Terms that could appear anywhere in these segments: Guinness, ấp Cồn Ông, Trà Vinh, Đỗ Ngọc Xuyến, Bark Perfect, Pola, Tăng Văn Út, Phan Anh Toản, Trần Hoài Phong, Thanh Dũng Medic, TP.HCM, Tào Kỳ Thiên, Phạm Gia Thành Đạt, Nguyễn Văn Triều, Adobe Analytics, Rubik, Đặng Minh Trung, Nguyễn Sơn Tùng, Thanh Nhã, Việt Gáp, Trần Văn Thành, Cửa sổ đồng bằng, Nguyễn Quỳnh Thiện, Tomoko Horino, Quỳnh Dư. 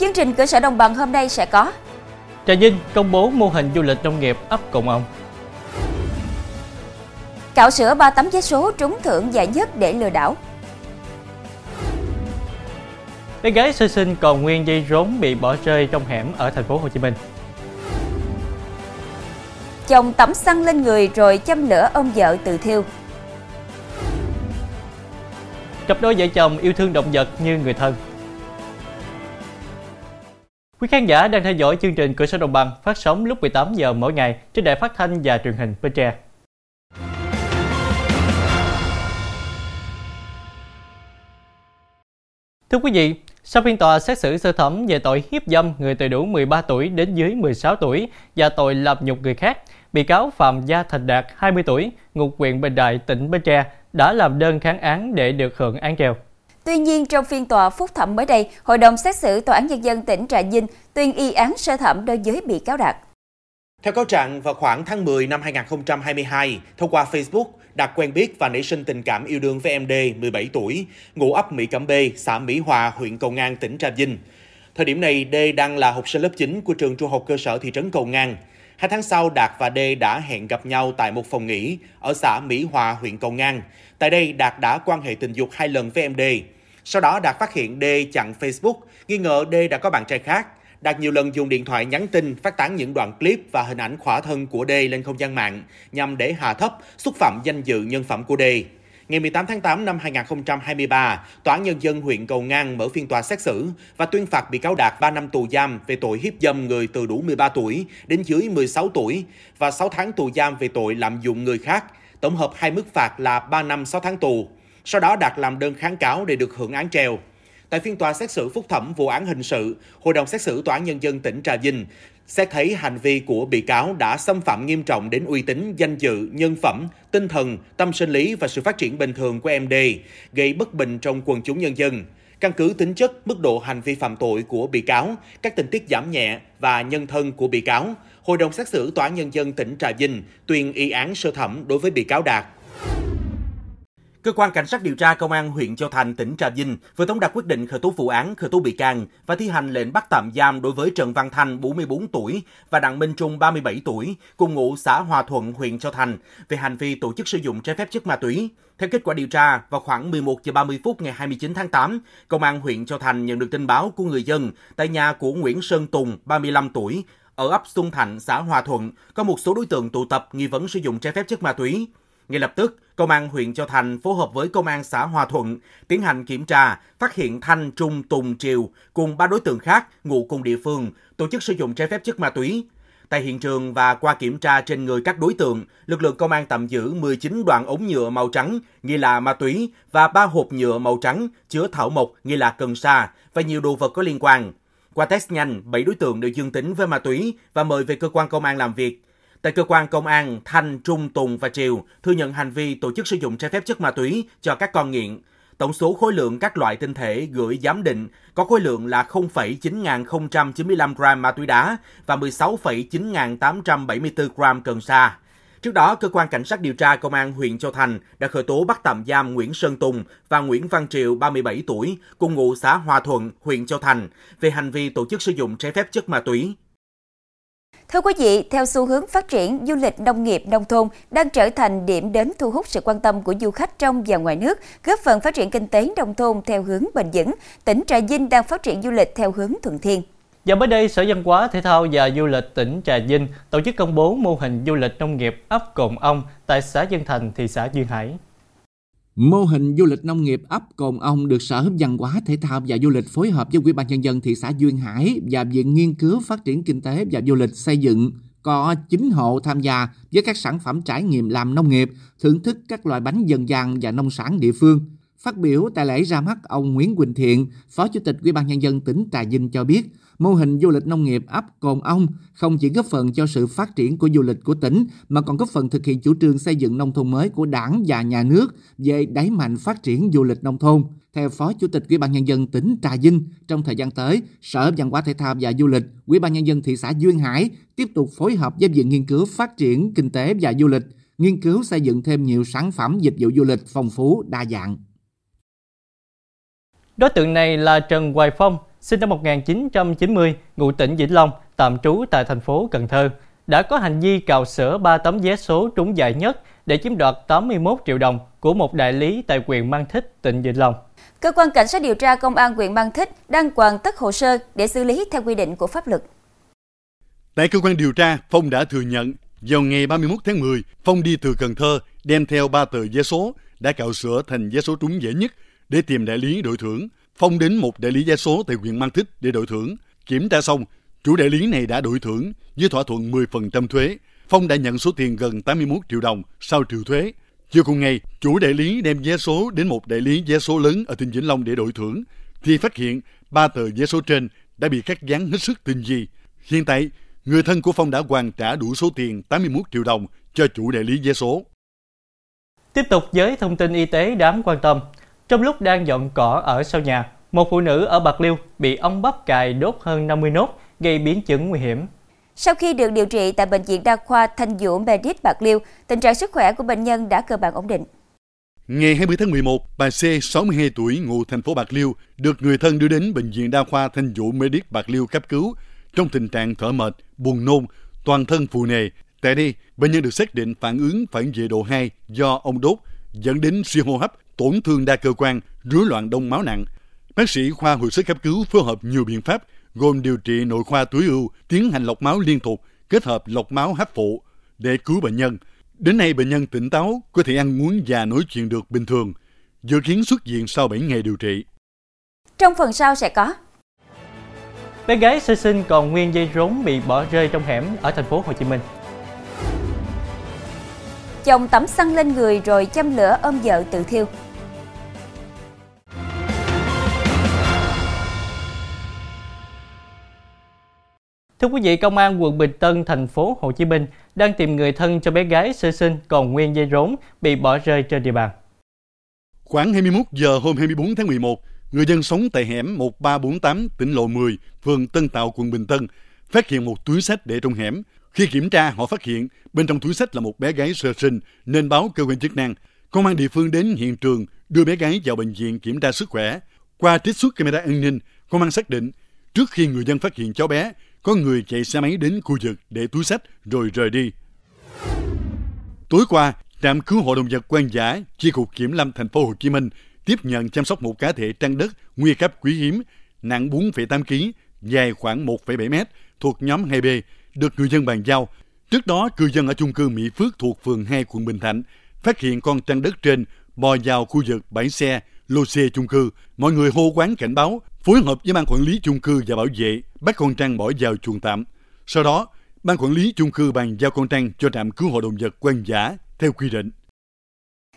Chương trình Cửa sổ đồng bằng hôm nay sẽ có: Trà Vinh công bố mô hình du lịch nông nghiệp ấp Cồn Ông; cạo sữa 3 tấm vé số trúng thưởng giải nhất để lừa đảo; bé gái sơ sinh còn nguyên dây rốn bị bỏ rơi trong hẻm ở thành phố Hồ Chí Minh; chồng tẩm xăng lên người rồi châm lửa ôm vợ tự thiêu; cặp đôi vợ chồng yêu thương động vật như người thân. Quý khán giả đang theo dõi chương trình Cửa sổ đồng bằng phát sóng lúc 18 giờ mỗi ngày trên đài phát thanh và truyền hình Bến Tre. Thưa quý vị, sau phiên tòa xét xử sơ thẩm về tội hiếp dâm người từ đủ 13 tuổi đến dưới 16 tuổi và tội làm nhục người khác, bị cáo Phạm Gia Thành Đạt, 20 tuổi, ngụ huyện Bình Đại, tỉnh Bến Tre, đã làm đơn kháng án để được hưởng án treo. Tuy nhiên, trong phiên tòa phúc thẩm mới đây, Hội đồng xét xử Tòa án Nhân dân tỉnh Trà Vinh tuyên y án sơ thẩm đối với bị cáo Đạt. Theo cáo trạng, vào khoảng tháng 10 năm 2022, thông qua Facebook, Đạt quen biết và nảy sinh tình cảm yêu đương với em D, 17 tuổi, ngụ ấp Mỹ Cẩm B, xã Mỹ Hòa, huyện Cầu Ngang, tỉnh Trà Vinh. Thời điểm này, D đang là học sinh lớp 9 của trường trung học cơ sở thị trấn Cầu Ngang. 2 tháng sau, Đạt và D đã hẹn gặp nhau tại một phòng nghỉ ở xã Mỹ Hòa, huyện Cầu Ngang. Tại đây, Đạt đã quan hệ tình dục 2 lần với em D. Sau đó, Đạt phát hiện D chặn Facebook, nghi ngờ D đã có bạn trai khác. Đạt nhiều lần dùng điện thoại nhắn tin, phát tán những đoạn clip và hình ảnh khỏa thân của D lên không gian mạng nhằm để hạ thấp, xúc phạm danh dự nhân phẩm của D. Ngày 18 tháng 8 năm 2023, Tòa án Nhân dân huyện Cầu Ngang mở phiên tòa xét xử và tuyên phạt bị cáo Đạt 3 năm tù giam về tội hiếp dâm người từ đủ 13 tuổi đến dưới 16 tuổi và 6 tháng tù giam về tội lạm dụng người khác, tổng hợp 2 mức phạt là 3 năm 6 tháng tù. Sau đó Đạt làm đơn kháng cáo để được hưởng án treo. Tại phiên tòa xét xử phúc thẩm vụ án hình sự, Hội đồng xét xử Tòa án Nhân dân tỉnh Trà Vinh xét thấy hành vi của bị cáo đã xâm phạm nghiêm trọng đến uy tín, danh dự, nhân phẩm, tinh thần, tâm sinh lý và sự phát triển bình thường của em D, gây bất bình trong quần chúng nhân dân. Căn cứ tính chất, mức độ hành vi phạm tội của bị cáo, các tình tiết giảm nhẹ và nhân thân của bị cáo, Hội đồng xét xử Tòa án Nhân dân tỉnh Trà Vinh tuyên y án sơ thẩm đối với bị cáo Đạt. Cơ quan Cảnh sát điều tra Công an huyện Châu Thành, tỉnh Trà Vinh vừa tống đạt quyết định khởi tố vụ án, khởi tố bị can và thi hành lệnh bắt tạm giam đối với Trần Văn Thành, 44 tuổi và Đặng Minh Trung, 37 tuổi, cùng ngụ xã Hòa Thuận, huyện Châu Thành về hành vi tổ chức sử dụng trái phép chất ma túy. Theo kết quả điều tra, vào khoảng 11 giờ 30 phút ngày 29 tháng 8, Công an huyện Châu Thành nhận được tin báo của người dân tại nhà của Nguyễn Sơn Tùng, 35 tuổi, ở ấp Xuân Thạnh, xã Hòa Thuận, có một số đối tượng tụ tập nghi vấn sử dụng trái phép chất ma túy. Ngay lập tức, Công an huyện Châu Thành phối hợp với Công an xã Hòa Thuận tiến hành kiểm tra, phát hiện Thanh, Trung, Tùng, Triều cùng 3 đối tượng khác ngụ cùng địa phương tổ chức sử dụng trái phép chất ma túy. Tại hiện trường và qua kiểm tra trên người các đối tượng, lực lượng công an tạm giữ 19 đoạn ống nhựa màu trắng nghi là ma túy và 3 hộp nhựa màu trắng chứa thảo mộc nghi là cần sa và nhiều đồ vật có liên quan. Qua test nhanh, 7 đối tượng đều dương tính với ma túy và mời về cơ quan công an làm việc. Tại cơ quan công an, Thanh, Trung, Tùng và Triều thừa nhận hành vi tổ chức sử dụng trái phép chất ma túy cho các con nghiện. Tổng số khối lượng các loại tinh thể gửi giám định có khối lượng là 0,9095 gram ma túy đá và 16,9874 gram cần sa. Trước đó, Cơ quan Cảnh sát điều tra Công an huyện Châu Thành đã khởi tố bắt tạm giam Nguyễn Sơn Tùng và Nguyễn Văn Triều, 37 tuổi, cùng ngụ xã Hòa Thuận, huyện Châu Thành về hành vi tổ chức sử dụng trái phép chất ma túy. Thưa quý vị, theo xu hướng phát triển, du lịch nông nghiệp nông thôn đang trở thành điểm đến thu hút sự quan tâm của du khách trong và ngoài nước, góp phần phát triển kinh tế nông thôn theo hướng bền vững. Tỉnh Trà Vinh đang phát triển du lịch theo hướng thuận thiên. Và mới đây, Sở Văn hóa, Thể thao và Du lịch tỉnh Trà Vinh tổ chức công bố mô hình du lịch nông nghiệp ấp Cồn Ông tại xã Dân Thành, thị xã Duyên Hải. Mô hình du lịch nông nghiệp ấp Cồn Ông được Sở Văn hóa, Thể thao và Du lịch phối hợp với Ủy ban Nhân dân thị xã Duyên Hải và Viện Nghiên cứu Phát triển Kinh tế và Du lịch xây dựng. Có 9 hộ tham gia với các sản phẩm trải nghiệm làm nông nghiệp, thưởng thức các loại bánh dân gian và nông sản địa phương. Phát biểu tại lễ ra mắt, ông Nguyễn Quỳnh Thiện, Phó Chủ tịch Ủy ban Nhân dân tỉnh Trà Vinh cho biết, mô hình du lịch nông nghiệp ấp Cồn Ông không chỉ góp phần cho sự phát triển của du lịch của tỉnh mà còn góp phần thực hiện chủ trương xây dựng nông thôn mới của Đảng và Nhà nước về đẩy mạnh phát triển du lịch nông thôn. Theo Phó Chủ tịch Ủy ban Nhân dân tỉnh Trà Vinh, trong thời gian tới, Sở Văn hóa, Thể thao và Du lịch, Ủy ban Nhân dân thị xã Duyên Hải tiếp tục phối hợp với Viện Nghiên cứu Phát triển Kinh tế và Du lịch, nghiên cứu xây dựng thêm nhiều sản phẩm dịch vụ du lịch phong phú, đa dạng. Đối tượng này là Trần Hoài Phong, sinh năm 1990, ngụ tỉnh Vĩnh Long, tạm trú tại thành phố Cần Thơ, đã có hành vi cào sửa 3 tấm vé số trúng giải nhất để chiếm đoạt 81 triệu đồng của một đại lý tại huyện Mang Thít, tỉnh Vĩnh Long. Cơ quan Cảnh sát điều tra Công an huyện Mang Thít đang hoàn tất hồ sơ để xử lý theo quy định của pháp luật. Tại cơ quan điều tra, Phong đã thừa nhận, vào ngày 31 tháng 10, Phong đi từ Cần Thơ đem theo 3 tờ vé số đã cạo sửa thành vé số trúng giải nhất để tìm đại lý đổi thưởng. Phong đến một đại lý vé số tại huyện Mang Thít để đổi thưởng. Kiểm tra xong, chủ đại lý này đã đổi thưởng với thỏa thuận 10% thuế. Phong đã nhận số tiền gần 81 triệu đồng sau trừ thuế. Chiều cùng ngày, chủ đại lý đem vé số đến một đại lý vé số lớn ở tỉnh Vĩnh Long để đổi thưởng, thì phát hiện 3 tờ vé số trên đã bị cắt dán hết sức tinh vi. Hiện tại, người thân của Phong đã hoàn trả đủ số tiền 81 triệu đồng cho chủ đại lý vé số. Tiếp tục với thông tin y tế đáng quan tâm. Trong lúc đang dọn cỏ ở sau nhà, một phụ nữ ở Bạc Liêu bị ong bắp cài đốt hơn 50 nốt, gây biến chứng nguy hiểm. Sau khi được điều trị tại Bệnh viện Đa khoa Thanh Dũng Medic Bạc Liêu, tình trạng sức khỏe của bệnh nhân đã cơ bản ổn định. Ngày 20 tháng 11, bà C, 62 tuổi, ngụ thành phố Bạc Liêu, được người thân đưa đến Bệnh viện Đa khoa Thanh Dũng Medic Bạc Liêu cấp cứu trong tình trạng thở mệt, buồn nôn, toàn thân phù nề. Tại đây, bệnh nhân được xác định phản ứng phản vệ độ 2 do ong đốt, dẫn đến suy hô hấp, tổn thương đa cơ quan, rối loạn đông máu nặng. Bác sĩ khoa hồi sức cấp cứu phối hợp nhiều biện pháp gồm điều trị nội khoa túi ưu, tiến hành lọc máu liên tục, kết hợp lọc máu hấp phụ để cứu bệnh nhân. Đến nay bệnh nhân tỉnh táo, có thể ăn uống và nói chuyện được bình thường, dự kiến xuất viện sau 7 ngày điều trị. Trong phần sau sẽ có: bé gái sơ sinh còn nguyên dây rốn bị bỏ rơi trong hẻm ở thành phố Hồ Chí Minh. Chồng tắm xăng lên người rồi châm lửa ôm vợ tự thiêu. Thưa quý vị, Công an quận Bình Tân, thành phố Hồ Chí Minh đang tìm người thân cho bé gái sơ sinh còn nguyên dây rốn bị bỏ rơi trên địa bàn. Khoảng 21 giờ hôm 24 tháng 11, người dân sống tại hẻm 1348 tỉnh Lộ 10, phường Tân Tạo, quận Bình Tân phát hiện một túi xách để trong hẻm. Khi kiểm tra, họ phát hiện bên trong túi xách là một bé gái sơ sinh nên báo cơ quan chức năng. Công an địa phương đến hiện trường đưa bé gái vào bệnh viện kiểm tra sức khỏe. Qua trích xuất camera an ninh, công an xác định trước khi người dân phát hiện cháu bé, có người chạy xe máy đến khu vực để túi xách rồi rời đi. Tối qua, trạm cứu hộ động vật hoang dã, chi cục Kiểm lâm Thành phố Hồ Chí Minh tiếp nhận chăm sóc một cá thể trăn đất nguy cấp quý hiếm, nặng 4,8 kg, dài khoảng 1,7 m, thuộc nhóm 2B, được người dân bàn giao. Trước đó, cư dân ở chung cư Mỹ Phước thuộc phường 2 quận Bình Thạnh phát hiện con trăn đất trên bò vào khu vực bãi xe, lô xe chung cư. Mọi người hô hoán cảnh báo, phối hợp với ban quản lý chung cư và bảo vệ bắt con trăn bỏ vào chuồng tạm. Sau đó, ban quản lý chung cư bàn giao con trăn cho trạm cứu hộ động vật hoang dã theo quy định.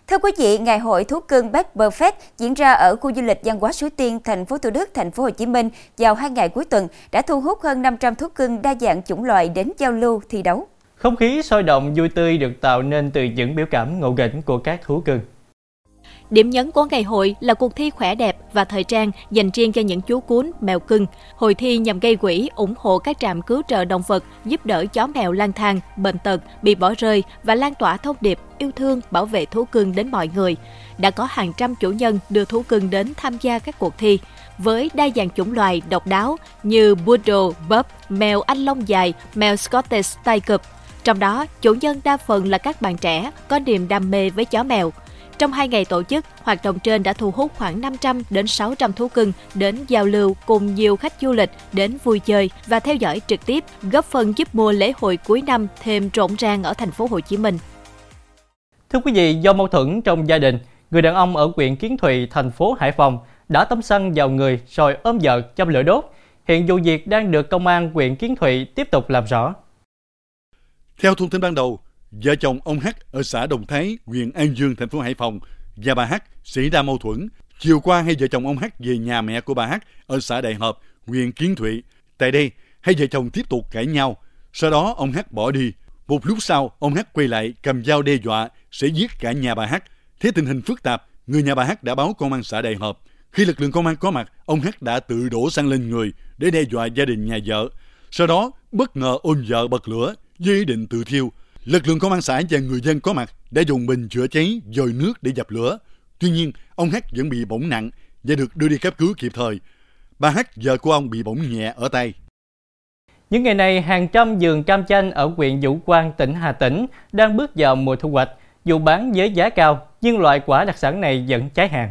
Thưa quý vị, ngày hội thú cưng Bark Perfect diễn ra ở khu du lịch văn hóa Suối Tiên, thành phố Thủ Đức, thành phố Hồ Chí Minh vào 2 ngày cuối tuần đã thu hút hơn 500 thú cưng đa dạng chủng loại đến giao lưu, thi đấu. Không khí sôi động, vui tươi được tạo nên từ những biểu cảm ngộ nghĩnh của các thú cưng. Điểm nhấn của ngày hội là cuộc thi khỏe đẹp và thời trang dành riêng cho những chú cún, mèo cưng. Hội thi nhằm gây quỹ ủng hộ các trạm cứu trợ động vật, giúp đỡ chó mèo lang thang, bệnh tật, bị bỏ rơi và lan tỏa thông điệp yêu thương, bảo vệ thú cưng đến mọi người. Đã có hàng trăm chủ nhân đưa thú cưng đến tham gia các cuộc thi. Với đa dạng chủng loài độc đáo như Poodle, Pup, mèo Anh lông dài, mèo Scottish Tay Cụp. Trong đó, chủ nhân đa phần là các bạn trẻ có niềm đam mê với chó mèo. Trong 2 ngày tổ chức, hoạt động trên đã thu hút khoảng 500 đến 600 thú cưng đến giao lưu cùng nhiều khách du lịch đến vui chơi và theo dõi trực tiếp, góp phần giúp mùa lễ hội cuối năm thêm rộn ràng ở thành phố Hồ Chí Minh. Thưa quý vị, do mâu thuẫn trong gia đình, người đàn ông ở huyện Kiến Thụy, thành phố Hải Phòng đã tông xăng vào người rồi ôm vợ châm lửa đốt. Hiện vụ việc đang được công an huyện Kiến Thụy tiếp tục làm rõ. Theo thông tin ban đầu, vợ chồng ông H ở xã Đồng Thái, huyện An Dương, thành phố Hải Phòng và bà H xảy ra mâu thuẫn. Chiều qua, hai vợ chồng ông H về nhà mẹ của bà H ở xã Đại Hợp, huyện Kiến Thụy. Tại đây, hai vợ chồng tiếp tục cãi nhau. Sau đó, ông H bỏ đi. Một lúc sau, ông H quay lại cầm dao đe dọa sẽ giết cả nhà bà H. Thế tình hình phức tạp, người nhà bà H đã báo công an xã Đại Hợp. Khi lực lượng công an có mặt, ông H đã tự đổ xăng lên người để đe dọa gia đình nhà vợ. Sau đó, bất ngờ ôm vợ bật lửa với ý định tự thiêu. Lực lượng công an xã và người dân có mặt đã dùng bình chữa cháy, dồi nước để dập lửa. Tuy nhiên, ông H vẫn bị bỏng nặng và được đưa đi cấp cứu kịp thời. bà Hát, vợ của ông, bị bỏng nhẹ ở tay. Những ngày này, hàng trăm vườn cam chanh ở huyện Vũ Quang, tỉnh Hà Tĩnh đang bước vào mùa thu hoạch. Dù bán với giá cao, nhưng loại quả đặc sản này vẫn cháy hàng.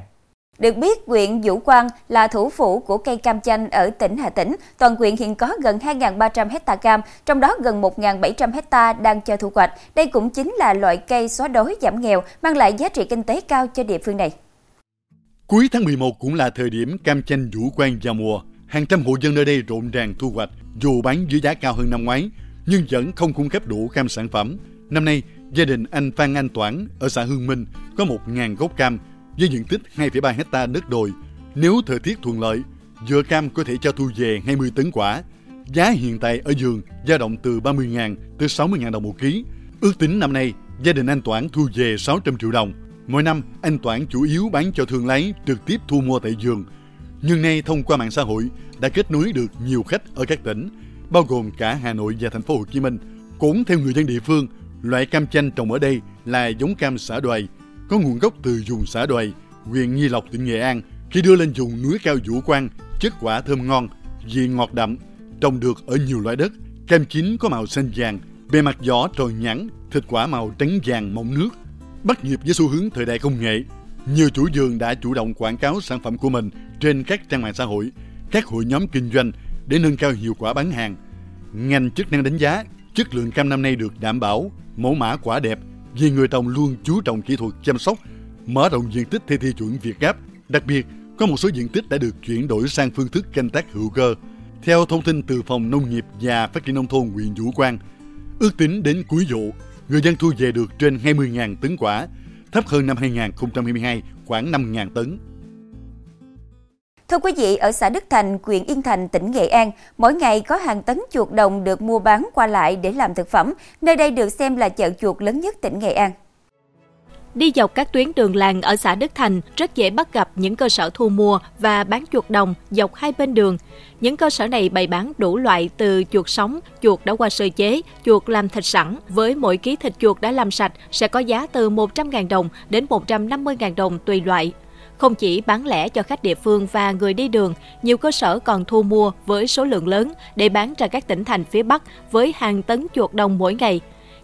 Được biết, huyện Vũ Quang là thủ phủ của cây cam chanh ở tỉnh Hà Tĩnh. Toàn huyện hiện có gần 2.300 hecta cam, trong đó gần 1.700 hecta đang cho thu hoạch. Đây cũng chính là loại cây xóa đói giảm nghèo, mang lại giá trị kinh tế cao cho địa phương này. Cuối tháng 11 cũng là thời điểm cam chanh Vũ Quang vào mùa. Hàng trăm hộ dân nơi đây rộn ràng thu hoạch, dù bán với giá cao hơn năm ngoái, nhưng vẫn không cung cấp đủ cam sản phẩm. Năm nay, gia đình anh Phan Anh Toản ở xã Hương Minh có 1.000 gốc cam với diện tích 2,3 hecta đất đồi. Nếu thời tiết thuận lợi, dừa cam có thể cho thu về 20 tấn quả. Giá hiện tại ở vườn dao động từ 30.000 tới 60.000 đồng một ký. Ước tính năm nay, gia đình anh Toản thu về 600 triệu đồng. Mỗi năm, anh Toản chủ yếu bán cho thương lái trực tiếp thu mua tại vườn. Nhưng nay thông qua mạng xã hội đã kết nối được nhiều khách ở các tỉnh, bao gồm cả Hà Nội và Thành phố Hồ Chí Minh. Cũng theo người dân địa phương, loại cam chanh trồng ở đây là giống cam Xã Đoài, có nguồn gốc từ vùng Xã Đoài, huyện Nghi Lộc, tỉnh Nghệ An. Khi đưa lên vùng núi cao Vũ Quang, chất quả thơm ngon, vị ngọt đậm, trồng được ở nhiều loại đất. Cam chín có màu xanh vàng, bề mặt vỏ tròn nhẵn, thịt quả màu trắng vàng mọng nước. Bắt nhịp với xu hướng thời đại công nghệ, nhiều chủ vườn đã chủ động quảng cáo sản phẩm của mình trên các trang mạng xã hội, các hội nhóm kinh doanh để nâng cao hiệu quả bán hàng. Ngành chức năng đánh giá chất lượng cam năm nay được đảm bảo, mẫu mã quả đẹp vì người trồng luôn chú trọng kỹ thuật chăm sóc, mở rộng diện tích theo tiêu chuẩn Việt Gáp. Đặc biệt, có một số diện tích đã được chuyển đổi sang phương thức canh tác hữu cơ. Theo thông tin từ Phòng Nông nghiệp và Phát triển Nông thôn huyện Vũ Quang, ước tính đến cuối vụ, người dân thu về được trên 20.000 tấn quả, thấp hơn năm 2022 khoảng 5.000 tấn. Thưa quý vị, ở xã Đức Thành, huyện Yên Thành, tỉnh Nghệ An, mỗi ngày có hàng tấn chuột đồng được mua bán qua lại để làm thực phẩm. Nơi đây được xem là chợ chuột lớn nhất tỉnh Nghệ An. Đi dọc các tuyến đường làng ở xã Đức Thành rất dễ bắt gặp những cơ sở thu mua và bán chuột đồng dọc hai bên đường. Những cơ sở này bày bán đủ loại từ chuột sống, chuột đã qua sơ chế, chuột làm thịt sẵn. Với mỗi ký thịt chuột đã làm sạch sẽ có giá từ 100.000 đồng đến 150.000 đồng tùy loại. Không chỉ bán lẻ cho khách địa phương và người đi đường, nhiều cơ sở còn thu mua với số lượng lớn để bán ra các tỉnh thành phía Bắc với hàng tấn chuột đồng mỗi ngày.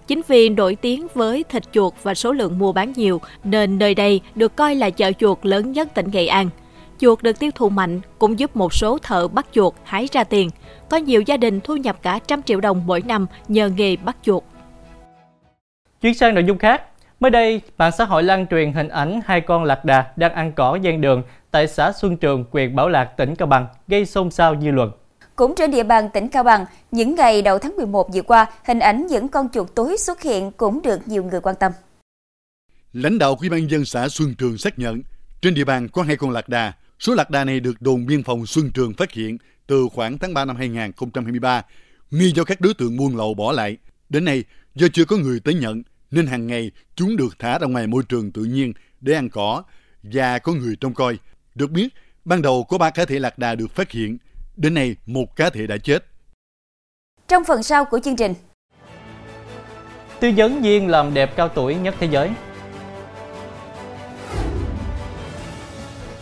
Chính vì nổi tiếng với thịt chuột và số lượng mua bán nhiều, nên nơi đây được coi là chợ chuột lớn nhất tỉnh Nghệ An. Chuột được tiêu thụ mạnh cũng giúp một số thợ bắt chuột hái ra tiền. Có nhiều gia đình thu nhập cả 100 triệu đồng mỗi năm nhờ nghề bắt chuột. Chuyển sang nội dung khác. Mới đây, mạng xã hội lan truyền hình ảnh hai con lạc đà đang ăn cỏ ven đường tại xã Xuân Trường, huyện Bảo Lạc, tỉnh Cao Bằng, gây xôn xao dư luận. Cũng trên địa bàn tỉnh Cao Bằng, những ngày đầu tháng 11 vừa qua, hình ảnh những con chuột túi xuất hiện cũng được nhiều người quan tâm. Lãnh đạo Ủy ban nhân dân xã Xuân Trường xác nhận, trên địa bàn có hai con lạc đà. Số lạc đà này được đồn biên phòng Xuân Trường phát hiện từ khoảng tháng 3 năm 2023, nghi do các đối tượng buôn lậu bỏ lại. Đến nay, do chưa có người tới nhận, nên hàng ngày chúng được thả ra ngoài môi trường tự nhiên để ăn cỏ và có người trông coi. Được biết, ban đầu có 3 cá thể lạc đà được phát hiện. Đến nay, 1 cá thể đã chết. Trong phần sau của chương trình, tư vấn viên làm đẹp cao tuổi nhất thế giới.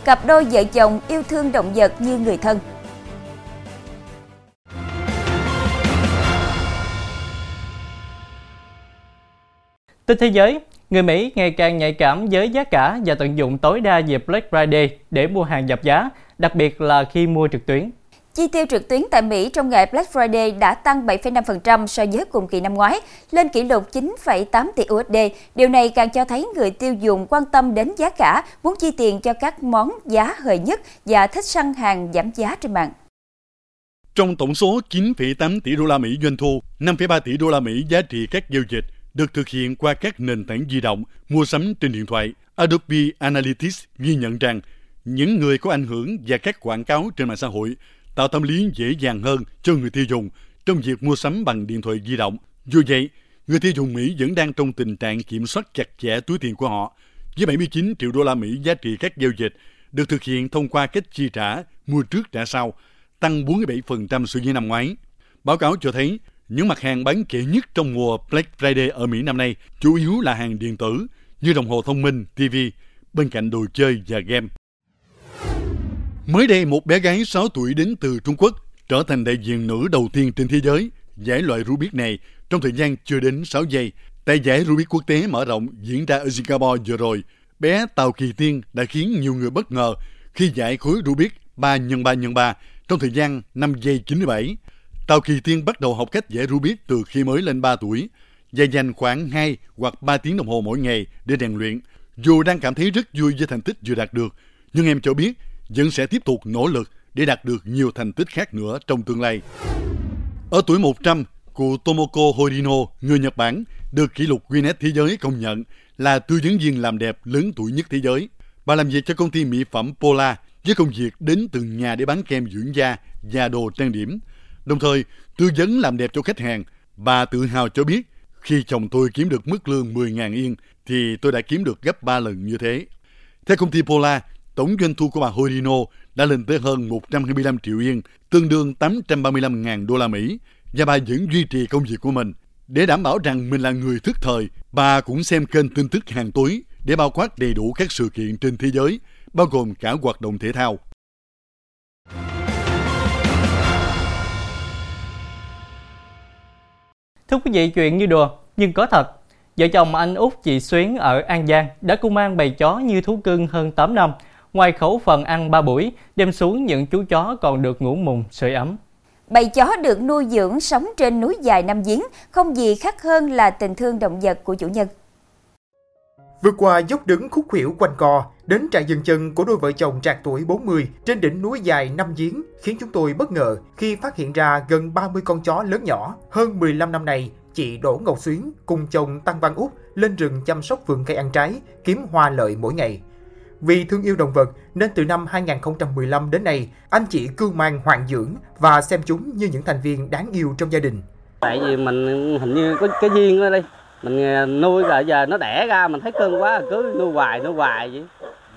Cặp đôi vợ chồng yêu thương động vật như người thân. Tin thế giới, người Mỹ ngày càng nhạy cảm với giá cả và tận dụng tối đa dịp Black Friday để mua hàng giảm giá, đặc biệt là khi mua trực tuyến. Chi tiêu trực tuyến tại Mỹ trong ngày Black Friday đã tăng 7,5% so với cùng kỳ năm ngoái, lên kỷ lục 9,8 tỷ USD. Điều này càng cho thấy người tiêu dùng quan tâm đến giá cả, muốn chi tiền cho các món giá hời nhất và thích săn hàng giảm giá trên mạng. Trong tổng số 9,8 tỷ đô la Mỹ doanh thu, 5,3 tỷ đô la Mỹ giá trị các giao dịch được thực hiện qua các nền tảng di động, mua sắm trên điện thoại. Adobe Analytics ghi nhận rằng những người có ảnh hưởng và các quảng cáo trên mạng xã hội tạo tâm lý dễ dàng hơn cho người tiêu dùng trong việc mua sắm bằng điện thoại di động. Dù vậy, người tiêu dùng Mỹ vẫn đang trong tình trạng kiểm soát chặt chẽ túi tiền của họ, với 79 triệu đô la Mỹ giá trị các giao dịch được thực hiện thông qua cách chi trả, mua trước trả sau, tăng 47% so với năm ngoái. Báo cáo cho thấy, những mặt hàng bán chạy nhất trong mùa Black Friday ở Mỹ năm nay chủ yếu là hàng điện tử như đồng hồ thông minh, TV, bên cạnh đồ chơi và game. Mới đây, một bé gái 6 tuổi đến từ Trung Quốc trở thành đại diện nữ đầu tiên trên thế giới giải loại Rubik này trong thời gian chưa đến 6 giây. Tại giải Rubik quốc tế mở rộng diễn ra ở Singapore vừa rồi, bé Tào Kỳ Thiên đã khiến nhiều người bất ngờ khi giải khối Rubik 3x3x3 trong thời gian 5 giây 97. Tào Kỳ Thiên bắt đầu học cách giải Rubik từ khi mới lên 3 tuổi và dành khoảng 2 hoặc 3 tiếng đồng hồ mỗi ngày để rèn luyện. Dù đang cảm thấy rất vui với thành tích vừa đạt được, nhưng em cho biết vẫn sẽ tiếp tục nỗ lực để đạt được nhiều thành tích khác nữa trong tương lai. Ở tuổi 100, cụ Tomoko Horino, người Nhật Bản, được kỷ lục Guinness Thế giới công nhận là tư vấn viên làm đẹp lớn tuổi nhất thế giới. Bà làm việc cho công ty mỹ phẩm Pola với công việc đến từng nhà để bán kem dưỡng da và đồ trang điểm. Đồng thời, tư vấn làm đẹp cho khách hàng. Bà tự hào cho biết, khi chồng tôi kiếm được mức lương 10.000 yên thì tôi đã kiếm được gấp 3 lần như thế. Theo công ty Pola, tổng doanh thu của bà Horino đã lên tới hơn 125 triệu yên, tương đương 835.000 đô la Mỹ, và bà vẫn duy trì công việc của mình. Để đảm bảo rằng mình là người thức thời, bà cũng xem kênh tin tức hàng tối để bao quát đầy đủ các sự kiện trên thế giới, bao gồm cả hoạt động thể thao. Thưa quý vị, chuyện như đùa nhưng có thật. Vợ chồng anh Út chị Xuyến ở An Giang đã cưu mang bầy chó như thú cưng hơn 8 năm. Ngoài khẩu phần ăn 3 buổi, đem xuống những chú chó còn được ngủ mùng, sưởi ấm. Bầy chó được nuôi dưỡng sống trên núi dài Nam Giếng, không gì khác hơn là tình thương động vật của chủ nhân. Vượt qua dốc đứng khúc khuỷu quanh co, đến trại dừng chân của đôi vợ chồng trạc tuổi 40 trên đỉnh núi dài Nam Giếng khiến chúng tôi bất ngờ khi phát hiện ra gần 30 con chó lớn nhỏ. Hơn 15 năm nay, chị Đỗ Ngọc Xuyến cùng chồng Tăng Văn Út lên rừng chăm sóc vườn cây ăn trái, kiếm hoa lợi mỗi ngày. Vì thương yêu động vật nên từ năm 2015 đến nay, anh chị cưu mang hoạn dưỡng và xem chúng như những thành viên đáng yêu trong gia đình. Tại vì mình hình như có cái duyên ở đây, mình nuôi rồi giờ nó đẻ ra mình thấy cưng quá cứ nuôi hoài vậy.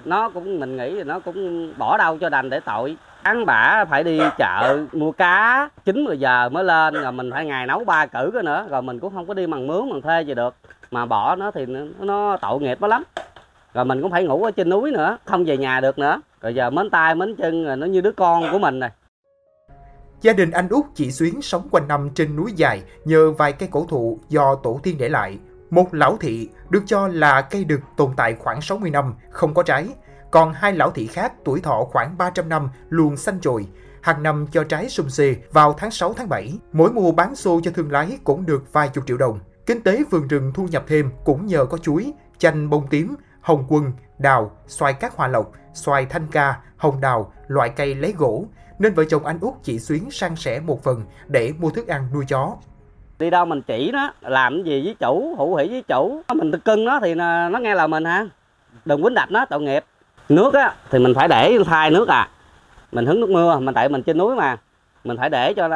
Nó cũng mình nghĩ nó cũng bỏ đâu cho đành để tội. Ăn bả phải đi chợ mua cá, 9-10 giờ mới lên, rồi mình phải ngày nấu 3 cữ nữa, rồi mình cũng không có đi bằng mướn bằng thuê gì được. Mà bỏ nó thì nó tội nghiệp quá lắm. Rồi mình cũng phải ngủ ở trên núi nữa, không về nhà được nữa. Rồi giờ mến tay mến chân rồi nó như đứa con của mình này. Gia đình anh Út chị Xuyến sống quanh năm trên núi dài nhờ vài cây cổ thụ do tổ tiên để lại. Một lão thị được cho là cây được tồn tại khoảng 60 năm, không có trái. Còn 2 lão thị khác tuổi thọ khoảng 300 năm luôn xanh chồi, hàng năm cho trái sum xê vào tháng 6 tháng 7, mỗi mùa bán xô cho thương lái cũng được vài chục triệu đồng. Kinh tế vườn rừng thu nhập thêm cũng nhờ có chuối, chanh bông tím, hồng quân, đào, xoài cát hòa lộc, xoài thanh ca, hồng đào, loại cây lấy gỗ, nên vợ chồng anh Út chị Xuyến san sẻ một phần để mua thức ăn nuôi chó. Đi đâu mình chỉ nó, làm gì với chủ, hữu hỷ với chủ, mình cưng nó thì nó nghe lời mình ha, đừng quýnh đạch nó, tội nghiệp. Nước á thì mình phải để thay nước à, mình hứng nước mưa, mình tại mình trên núi mà, mình phải để cho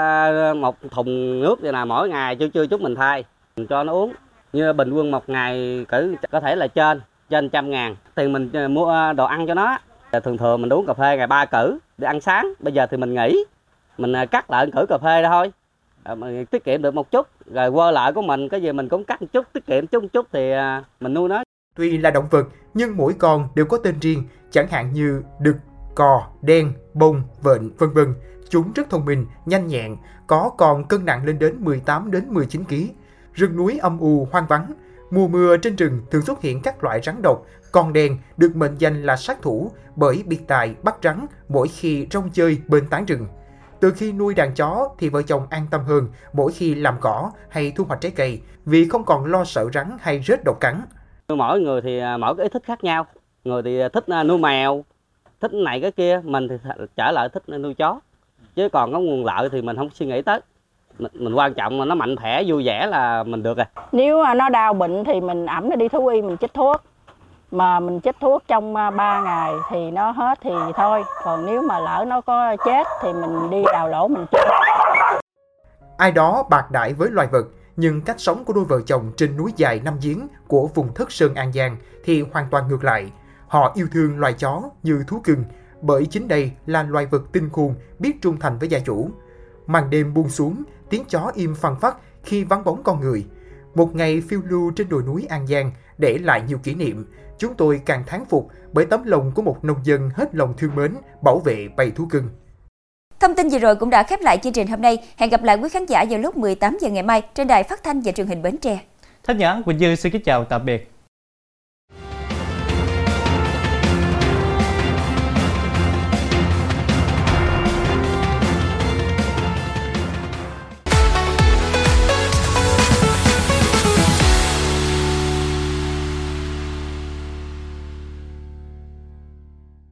một thùng nước vậy là mỗi ngày chưa chút mình thay, mình cho nó uống, như bình quân một ngày có thể là trên 100.000, thì mình mua đồ ăn cho nó. Thường mình uống cà phê ngày 3 cữ để ăn sáng, bây giờ thì mình nghỉ, mình cắt lại cữ cà phê ra thôi, mình tiết kiệm được một chút, rồi quơ lại của mình, cái gì mình cũng cắt một chút, tiết kiệm chút thì mình nuôi nó. Tuy là động vật nhưng mỗi con đều có tên riêng, chẳng hạn như đực, cò, đen, bông, vện, v.v. Chúng rất thông minh, nhanh nhẹn, có con cân nặng lên đến 18-19 kg. Rừng núi âm u hoang vắng, mùa mưa trên rừng thường xuất hiện các loại rắn độc. Con đen được mệnh danh là sát thủ bởi biệt tài bắt rắn mỗi khi rong chơi bên tán rừng. Từ khi nuôi đàn chó thì vợ chồng an tâm hơn mỗi khi làm cỏ hay thu hoạch trái cây vì không còn lo sợ rắn hay rết độc cắn. Mỗi người thì mỗi cái ý thích khác nhau. Người thì thích nuôi mèo, thích này cái kia, mình thì trở lại thích nuôi chó. Chứ còn có nguồn lợi thì mình không suy nghĩ tới. Mình quan trọng là nó mạnh khỏe, vui vẻ là mình được rồi. Nếu nó đau bệnh thì mình ẵm nó đi thú y, mình chích thuốc. Mà mình chích thuốc trong 3 ngày thì nó hết thì thôi. Còn nếu mà lỡ nó có chết thì mình đi đào lỗ mình chích. Ai đó bạc đãi với loài vật, nhưng cách sống của đôi vợ chồng trên núi dài Nam Giếng của vùng Thất Sơn An Giang thì hoàn toàn ngược lại. Họ yêu thương loài chó như thú cưng, bởi chính đây là loài vật tinh khôn, biết trung thành với gia chủ. Màn đêm buông xuống, tiếng chó im phăng phắc khi vắng bóng con người. Một ngày phiêu lưu trên đồi núi An Giang để lại nhiều kỷ niệm, chúng tôi càng thán phục bởi tấm lòng của một nông dân hết lòng thương mến, bảo vệ bầy thú cưng. Thông tin vừa rồi cũng đã khép lại chương trình hôm nay. Hẹn gặp lại quý khán giả vào lúc 18 giờ ngày mai trên Đài Phát thanh và Truyền hình Bến Tre. Thanh Nhã, Quỳnh Dư xin kính chào tạm biệt.